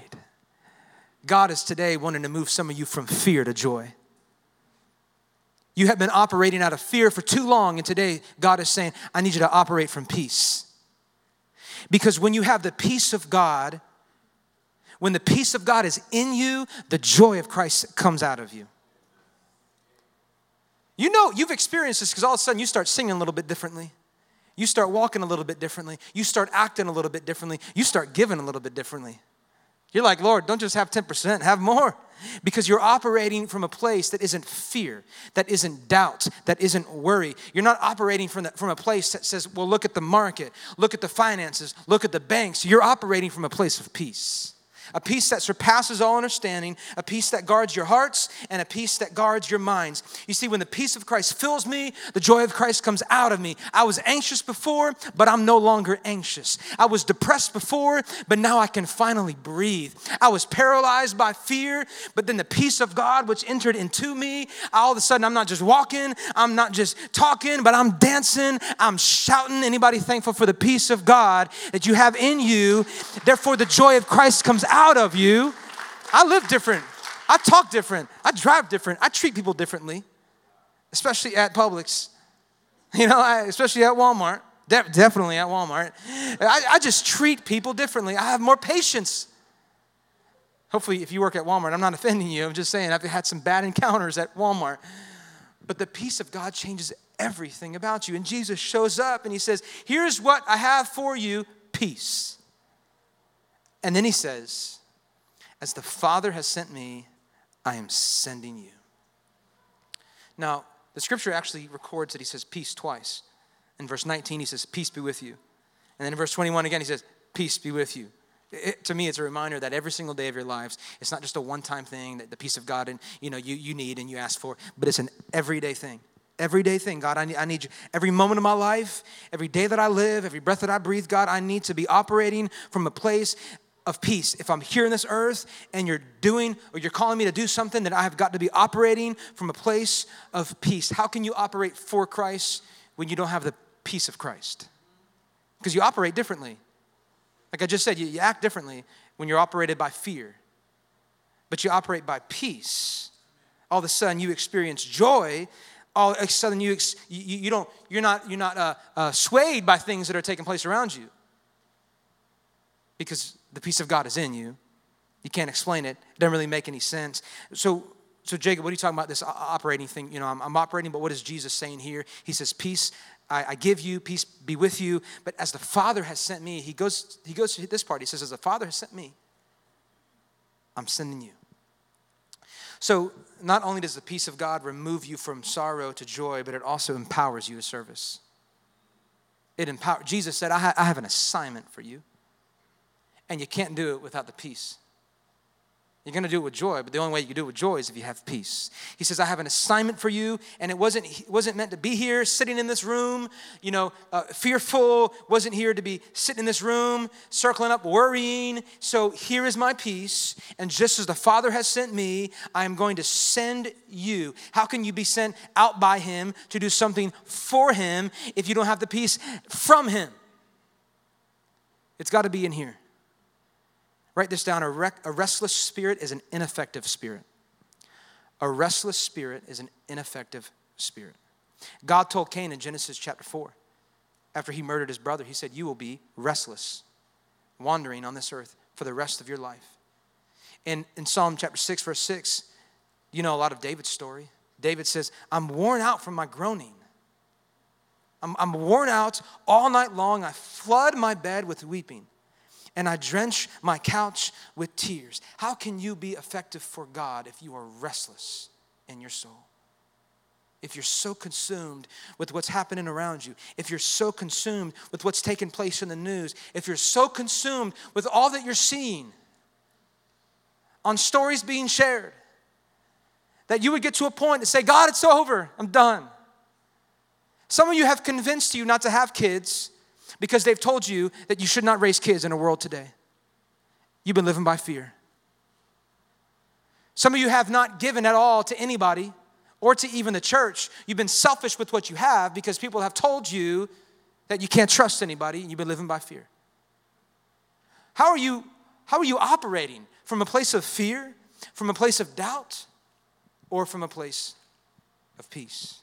God is today wanting to move some of you from fear to joy. You have been operating out of fear for too long. And today God is saying, I need you to operate from peace. Because when you have the peace of God, when the peace of God is in you, the joy of Christ comes out of you. You know, you've experienced this because all of a sudden you start singing a little bit differently. You start walking a little bit differently. You start acting a little bit differently. You start giving a little bit differently. You're like, Lord, don't just have ten percent, have more. Because you're operating from a place that isn't fear, that isn't doubt, that isn't worry. You're not operating from, the, from a place that says, well, look at the market, look at the finances, look at the banks. You're operating from a place of peace, a peace that surpasses all understanding, a peace that guards your hearts, and a peace that guards your minds. You see, when the peace of Christ fills me, the joy of Christ comes out of me. I was anxious before, but I'm no longer anxious. I was depressed before, but now I can finally breathe. I was paralyzed by fear, but then the peace of God, which entered into me, all of a sudden I'm not just walking, I'm not just talking, but I'm dancing, I'm shouting. Anybody thankful for the peace of God that you have in you? Therefore, the joy of Christ comes out. out of you. I live different. I talk different. I drive different. I treat people differently, especially at Publix, you know, I, especially at Walmart, De- definitely at Walmart. I, I just treat people differently. I have more patience. Hopefully, if you work at Walmart, I'm not offending you. I'm just saying I've had some bad encounters at Walmart, but the peace of God changes everything about you. And Jesus shows up and he says, here's what I have for you, peace. And then he says, as the Father has sent me, I am sending you. Now, the scripture actually records that he says peace twice. In verse nineteen, he says, peace be with you. And then in verse twenty-one again, he says, peace be with you. It, to me, it's a reminder that every single day of your lives, it's not just a one-time thing that the peace of God and you know you, you need and you ask for, but it's an everyday thing. Everyday thing, God, I need, I need you. Every moment of my life, every day that I live, every breath that I breathe, God, I need to be operating from a place of peace. If I'm here in this earth and you're doing or you're calling me to do something, that I have got to be operating from a place of peace. How can you operate for Christ when you don't have the peace of Christ? Because you operate differently. Like I just said, you, you act differently when you're operated by fear, but you operate by peace. All of a sudden you experience joy. All of a sudden you ex- you, you don't you're not you're not uh, uh, swayed by things that are taking place around you. Because the peace of God is in you. You can't explain it. It doesn't really make any sense. So, so Jacob, what are you talking about, this operating thing? You know, I'm, I'm operating, but what is Jesus saying here? He says, peace I, I give you, peace be with you. But as the Father has sent me, he goes, he goes to this part. He says, as the Father has sent me, I'm sending you. So not only does the peace of God remove you from sorrow to joy, but it also empowers you to service. It empower. Jesus said, I, ha- I have an assignment for you. And you can't do it without the peace. You're going to do it with joy, but the only way you can do it with joy is if you have peace. He says, I have an assignment for you, and it wasn't it wasn't meant to be here, sitting in this room, you know, uh, fearful, wasn't here to be sitting in this room, circling up, worrying. So here is my peace, and just as the Father has sent me, I am going to send you. How can you be sent out by him to do something for him if you don't have the peace from him? It's got to be in here. Write this down. A, rec- a restless spirit is an ineffective spirit. A restless spirit is an ineffective spirit. God told Cain in Genesis chapter four, after he murdered his brother, he said, you will be restless, wandering on this earth for the rest of your life. And in Psalm chapter six, verse six, you know a lot of David's story. David says, I'm worn out from my groaning. I'm, I'm worn out all night long. I flood my bed with weeping, and I drench my couch with tears. How can you be effective for God if you are restless in your soul? If you're so consumed with what's happening around you, if you're so consumed with what's taking place in the news, if you're so consumed with all that you're seeing on stories being shared, that you would get to a point to say, God, it's over. I'm done. Some of you have convinced you not to have kids because they've told you that you should not raise kids in a world today. You've been living by fear. Some of you have not given at all to anybody or to even the church. You've been selfish with what you have because people have told you that you can't trust anybody, and you've been living by fear. How are you, how are you operating? From a place of fear, from a place of doubt, or from a place of peace?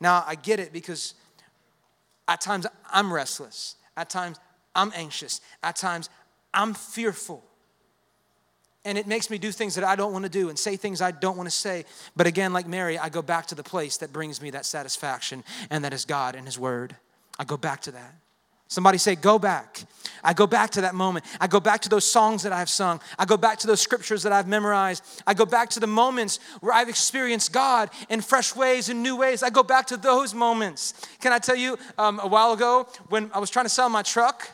Now, I get it, because at times I'm restless. At times I'm anxious. At times I'm fearful. And it makes me do things that I don't want to do and say things I don't want to say. But again, like Mary, I go back to the place that brings me that satisfaction, and that is God and His Word. I go back to that. Somebody say, go back. I go back to that moment. I go back to those songs that I've sung. I go back to those scriptures that I've memorized. I go back to the moments where I've experienced God in fresh ways and new ways. I go back to those moments. Can I tell you, um, a while ago when I was trying to sell my truck,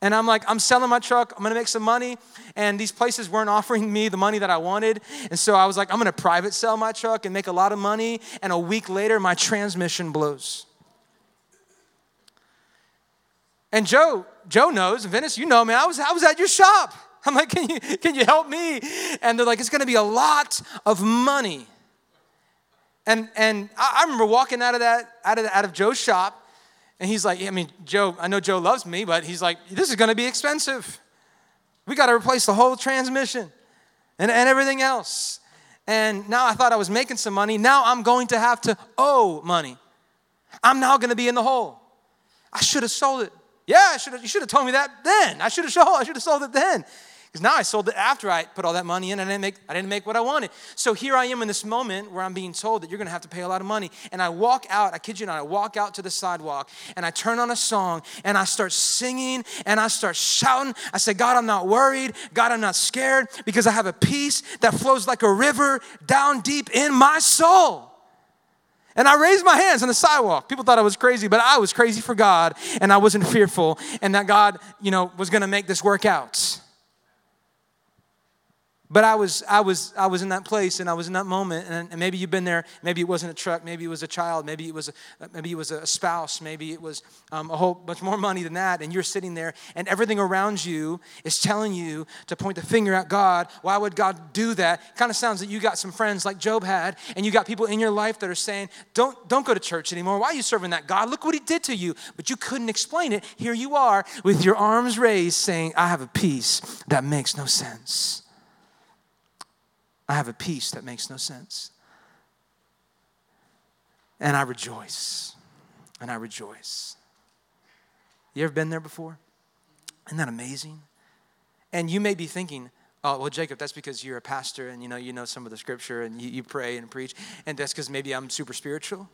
and I'm like, I'm selling my truck, I'm gonna make some money, and these places weren't offering me the money that I wanted. And so I was like, I'm gonna private sell my truck and make a lot of money. And a week later, my transmission blows. And Joe, Joe knows, Venice, you know, man, I was I was at your shop. I'm like, can you can you help me? And they're like, it's gonna be a lot of money. And and I, I remember walking out of that, out of the, out of Joe's shop, and he's like, I mean, Joe, I know Joe loves me, but he's like, this is gonna be expensive. We gotta replace the whole transmission and, and everything else. And now I thought I was making some money. Now I'm going to have to owe money. I'm now gonna be in the hole. I should have sold it. Yeah, I should have, you should have told me that then. I should have sold, I should have sold it then. Because now I sold it after I put all that money in, and I didn't make, I didn't make what I wanted. So here I am in this moment where I'm being told that you're going to have to pay a lot of money. And I walk out, I kid you not, I walk out to the sidewalk, and I turn on a song, and I start singing, and I start shouting. I say, God, I'm not worried. God, I'm not scared, because I have a peace that flows like a river down deep in my soul. And I raised my hands on the sidewalk. People thought I was crazy, but I was crazy for God, and I wasn't fearful, and that God, you know, was going to make this work out. But I was, I was, I was in that place, and I was in that moment. And, and maybe you've been there. Maybe it wasn't a truck. Maybe it was a child. Maybe it was, a, maybe it was a spouse. Maybe it was um, a whole bunch more money than that. And you're sitting there, and everything around you is telling you to point the finger at God. Why would God do that? It kind of sounds like you got some friends like Job had, and you got people in your life that are saying, "Don't, don't go to church anymore. Why are you serving that God? Look what He did to you." But you couldn't explain it. Here you are with your arms raised, saying, "I have a peace that makes no sense." I have a peace that makes no sense. And I rejoice. And I rejoice. You ever been there before? Isn't that amazing? And you may be thinking, oh, well, Jacob, that's because you're a pastor and you know you know some of the scripture and you, you pray and preach, and that's because maybe I'm super spiritual.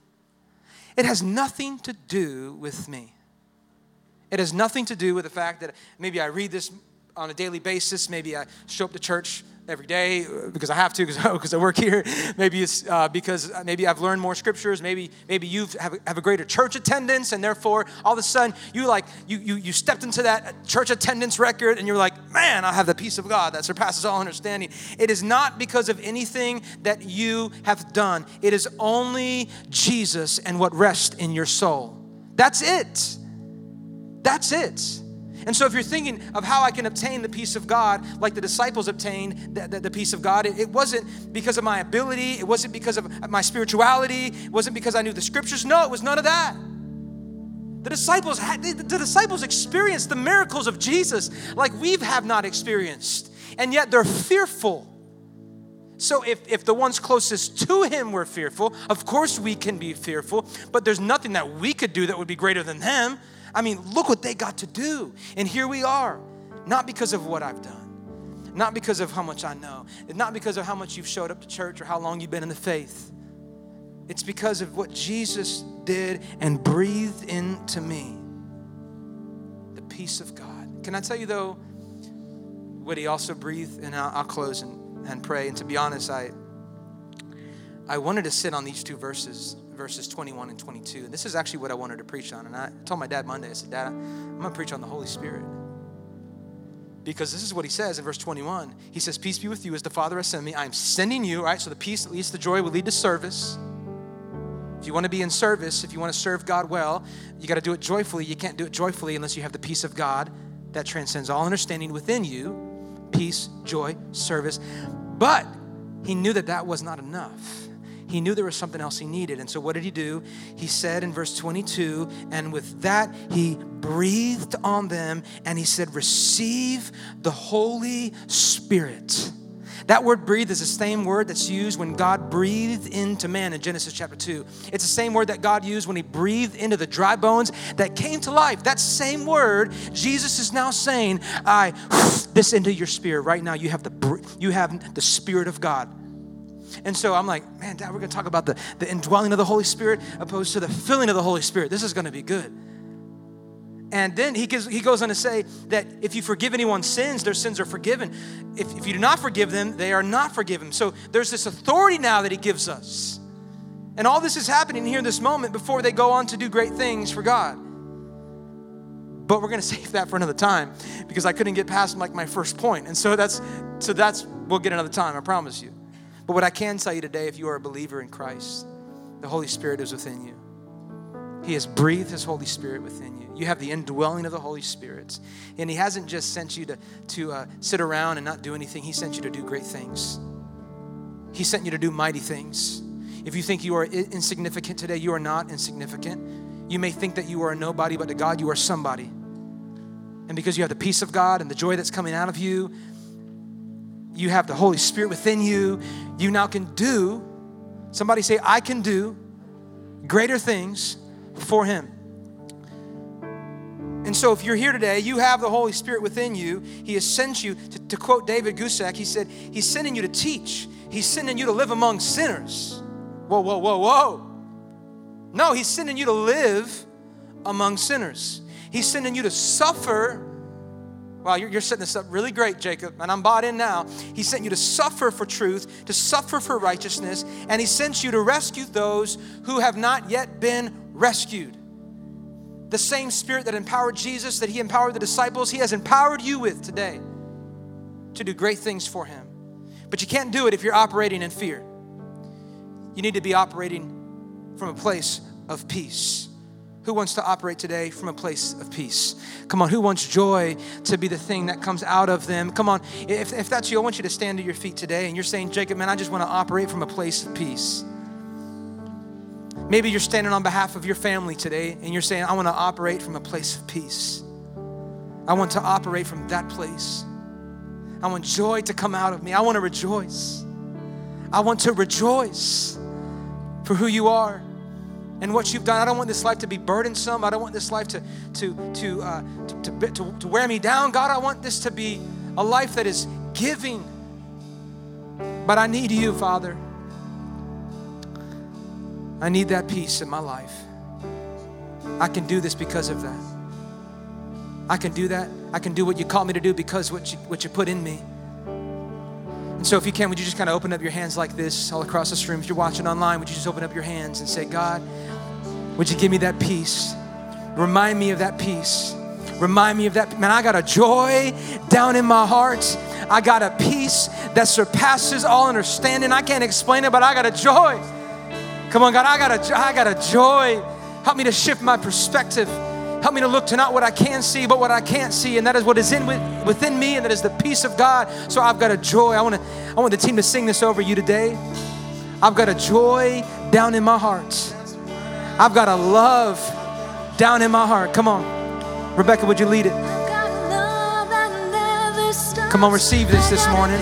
It has nothing to do with me. It has nothing to do with the fact that maybe I read this on a daily basis. Maybe I show up to church every day because I have to, because I work here. Maybe it's uh, because maybe I've learned more scriptures. Maybe maybe you have a, have a greater church attendance, and therefore all of a sudden you like you you you stepped into that church attendance record, and you're like, man, I have the peace of God that surpasses all understanding. It is not because of anything that you have done. It is only Jesus and what rests in your soul. That's it. That's it. And so if you're thinking of how I can obtain the peace of God, like the disciples obtained the, the, the peace of God, it, it wasn't because of my ability. It wasn't because of my spirituality. It wasn't because I knew the scriptures. No, it was none of that. The disciples had, the, the disciples experienced the miracles of Jesus like we have not experienced, and yet they're fearful. So if, if the ones closest to Him were fearful, of course we can be fearful, but there's nothing that we could do that would be greater than them. I mean, look what they got to do. And here we are, not because of what I've done, not because of how much I know, not because of how much you've showed up to church or how long you've been in the faith, It's because of what Jesus did and breathed into me, the peace of God. Can I tell you, though, what he also breathed? And I'll, I'll close and, and pray. And to be honest, I I wanted to sit on these two verses, verses twenty-one and twenty-two. And this is actually what I wanted to preach on. And I told my dad Monday, I said, Dad, I'm going to preach on the Holy Spirit. Because this is what he says in verse twenty-one. He says, peace be with you as the Father has sent me. I am sending you, all right? So the peace that leads to joy will lead to service. If you want to be in service, if you want to serve God well, you got to do it joyfully. You can't do it joyfully unless you have the peace of God that transcends all understanding within you. Peace, joy, service. But he knew that that was not enough. He knew there was something else he needed. And so what did he do? He said in verse twenty-two, and with that he breathed on them and he said, receive the Holy Spirit. That word breathe is the same word that's used when God breathed into man in Genesis chapter two. It's the same word that God used when he breathed into the dry bones that came to life. That same word, Jesus is now saying, I this into your spirit right now. You have the you have the Spirit of God. And so I'm like, man, Dad, we're going to talk about the, the indwelling of the Holy Spirit opposed to the filling of the Holy Spirit. This is going to be good. And then he gives, he goes on to say that if you forgive anyone's sins, their sins are forgiven. If, if you do not forgive them, they are not forgiven. So there's this authority now that he gives us. And all this is happening here in this moment before they go on to do great things for God. But we're going to save that for another time because I couldn't get past like my first point. And so that's, so that's, we'll get another time, I promise you. But what I can tell you today, if you are a believer in Christ, the Holy Spirit is within you. He has breathed his Holy Spirit within you. You have the indwelling of the Holy Spirit. And he hasn't just sent you to, to uh, sit around and not do anything. He sent you to do great things. He sent you to do mighty things. If you think you are insignificant today, you are not insignificant. You may think that you are a nobody, but to God, you are somebody. And because you have the peace of God and the joy that's coming out of you, you have the Holy Spirit within you. You now can do, somebody say, I can do greater things for him. And so if you're here today, you have the Holy Spirit within you. He has sent you, to, to quote David Guzik, he said, he's sending you to teach. He's sending you to live among sinners. Whoa, whoa, whoa, whoa. No, he's sending you to live among sinners. He's sending you to suffer. Wow, you're, you're setting this up really great, Jacob, and I'm bought in now. He sent you to suffer for truth, to suffer for righteousness, and he sent you to rescue those who have not yet been rescued. The same Spirit that empowered Jesus, that he empowered the disciples, he has empowered you with today to do great things for him. But you can't do it if you're operating in fear. You need to be operating from a place of peace. Who wants to operate today from a place of peace? Come on, who wants joy to be the thing that comes out of them? Come on, if, if that's you, I want you to stand to your feet today and you're saying, Jacob, man, I just want to operate from a place of peace. Maybe you're standing on behalf of your family today and you're saying, I want to operate from a place of peace. I want to operate from that place. I want joy to come out of me. I want to rejoice. I want to rejoice for who you are and what you've done. I don't want this life to be burdensome. I don't want this life to to to, uh, to to to wear me down. God, I want this to be a life that is giving. But I need you, Father. I need that peace in my life. I can do this because of that. I can do that. I can do what you call me to do because what you, what you put in me. And so if you can, would you just kind of open up your hands like this all across this room? If you're watching online, would you just open up your hands and say, God, would you give me that peace? Remind me of that peace. Remind me of that. Man, I got a joy down in my heart. I got a peace that surpasses all understanding. I can't explain it, but I got a joy. Come on, God, I got a, I got a joy. Help me to shift my perspective. Help me to look to not what I can see, but what I can't see. And that is what is in with, within me, and that is the peace of God. So I've got a joy. I want to, I want the team to sing this over you today. I've got a joy down in my heart. I've got a love down in my heart. Come on. Rebecca, would you lead it? Come on, receive this this morning.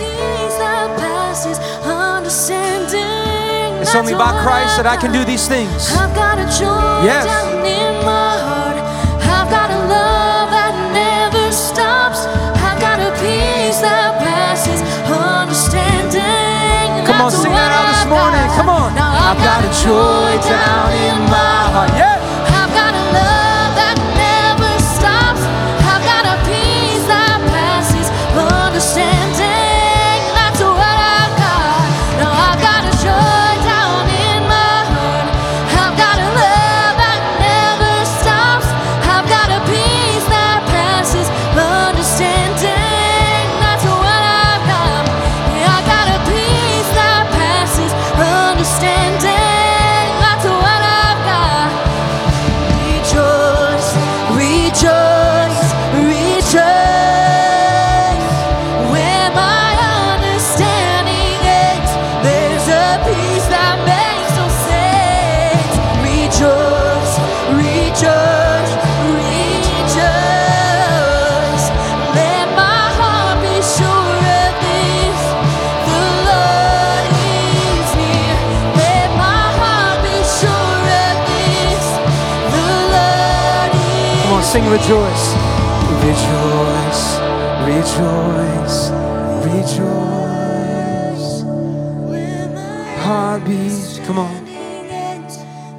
It's only by Christ that I can do these things. Yes. Come on, sing that out this morning. Come on. I've got a joy down in my heart. Yeah. I've got a love that never stops. I've got a peace that passes understanding. That's what I've got. Now I've got a joy down in my heart. I've got a love that never stops. I've got a peace that passes understanding. That's what I've got. Yeah, I've got a peace that passes understanding. Sing rejoice. Rejoice, rejoice, rejoice. When my heartbeat, come on.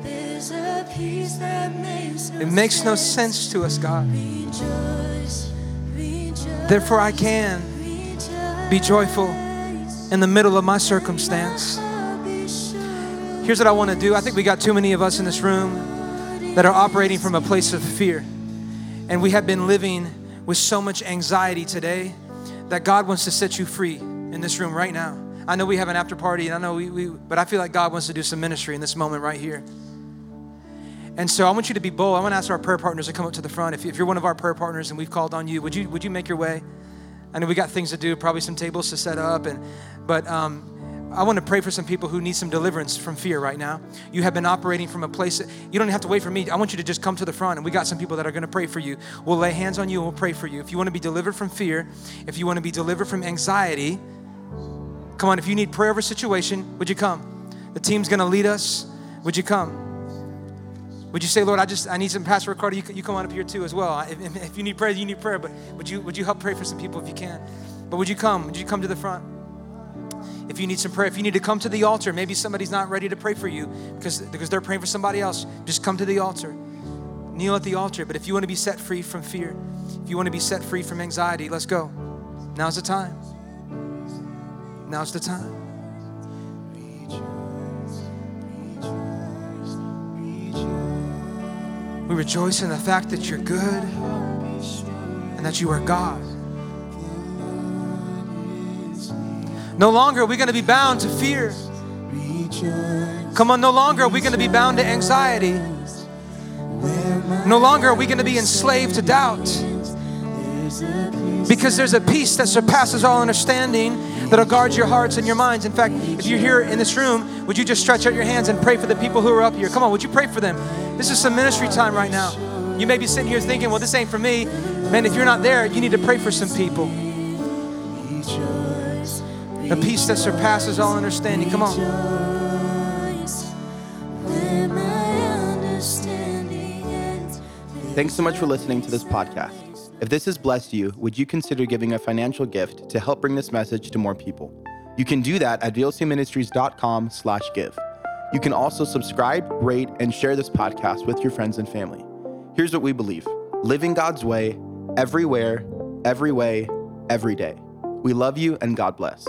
There's a peace that makes no it makes no sense, sense to us, God. Rejoice, rejoice, therefore, I can rejoice, be joyful in the middle of my circumstance. My Here's what I want to do. I think we got too many of us in this room that are operating from a place of fear. And we have been living with so much anxiety today that God wants to set you free in this room right now. I know we have an after party, and I know we, we but I feel like God wants to do some ministry in this moment right here. And so I want you to be bold. I want to ask our prayer partners to come up to the front. If, if you're one of our prayer partners and we've called on you, would you would you make your way? I know we got things to do, probably some tables to set up, and but um I want to pray for some people who need some deliverance from fear right now. You have been operating from a place that, you don't have to wait for me. I want you to just come to the front, and we got some people that are going to pray for you. We'll lay hands on you, and we'll pray for you. If you want to be delivered from fear, if you want to be delivered from anxiety, come on, if you need prayer over a situation, would you come? The team's going to lead us. Would you come? Would you say, Lord, I just, I need some, Pastor Ricardo, you, you come on up here too as well. If, if you need prayer, you need prayer, but would you, would you help pray for some people if you can? But would you come? Would you come to the front? If you need some prayer, if you need to come to the altar, maybe somebody's not ready to pray for you because, because they're praying for somebody else, just come to the altar. Kneel at the altar. But if you want to be set free from fear, if you want to be set free from anxiety, let's go. Now's the time. Now's the time. We rejoice in the fact that you're good and that you are God. No longer are we going to be bound to fear. Come on, no longer are we going to be bound to anxiety. No longer are we going to be enslaved to doubt. Because there's a peace that surpasses all understanding that'll guard your hearts and your minds. In fact, if you're here in this room, would you just stretch out your hands and pray for the people who are up here? Come on, would you pray for them? This is some ministry time right now. You may be sitting here thinking, well, this ain't for me. Man, if you're not there, you need to pray for some people. A peace that surpasses all understanding. Come on. Thanks so much for listening to this podcast. If this has blessed you, would you consider giving a financial gift to help bring this message to more people? You can do that at vlcministries.com slash give. You can also subscribe, rate, and share this podcast with your friends and family. Here's what we believe. Living God's way, everywhere, every way, every day. We love you, and God bless.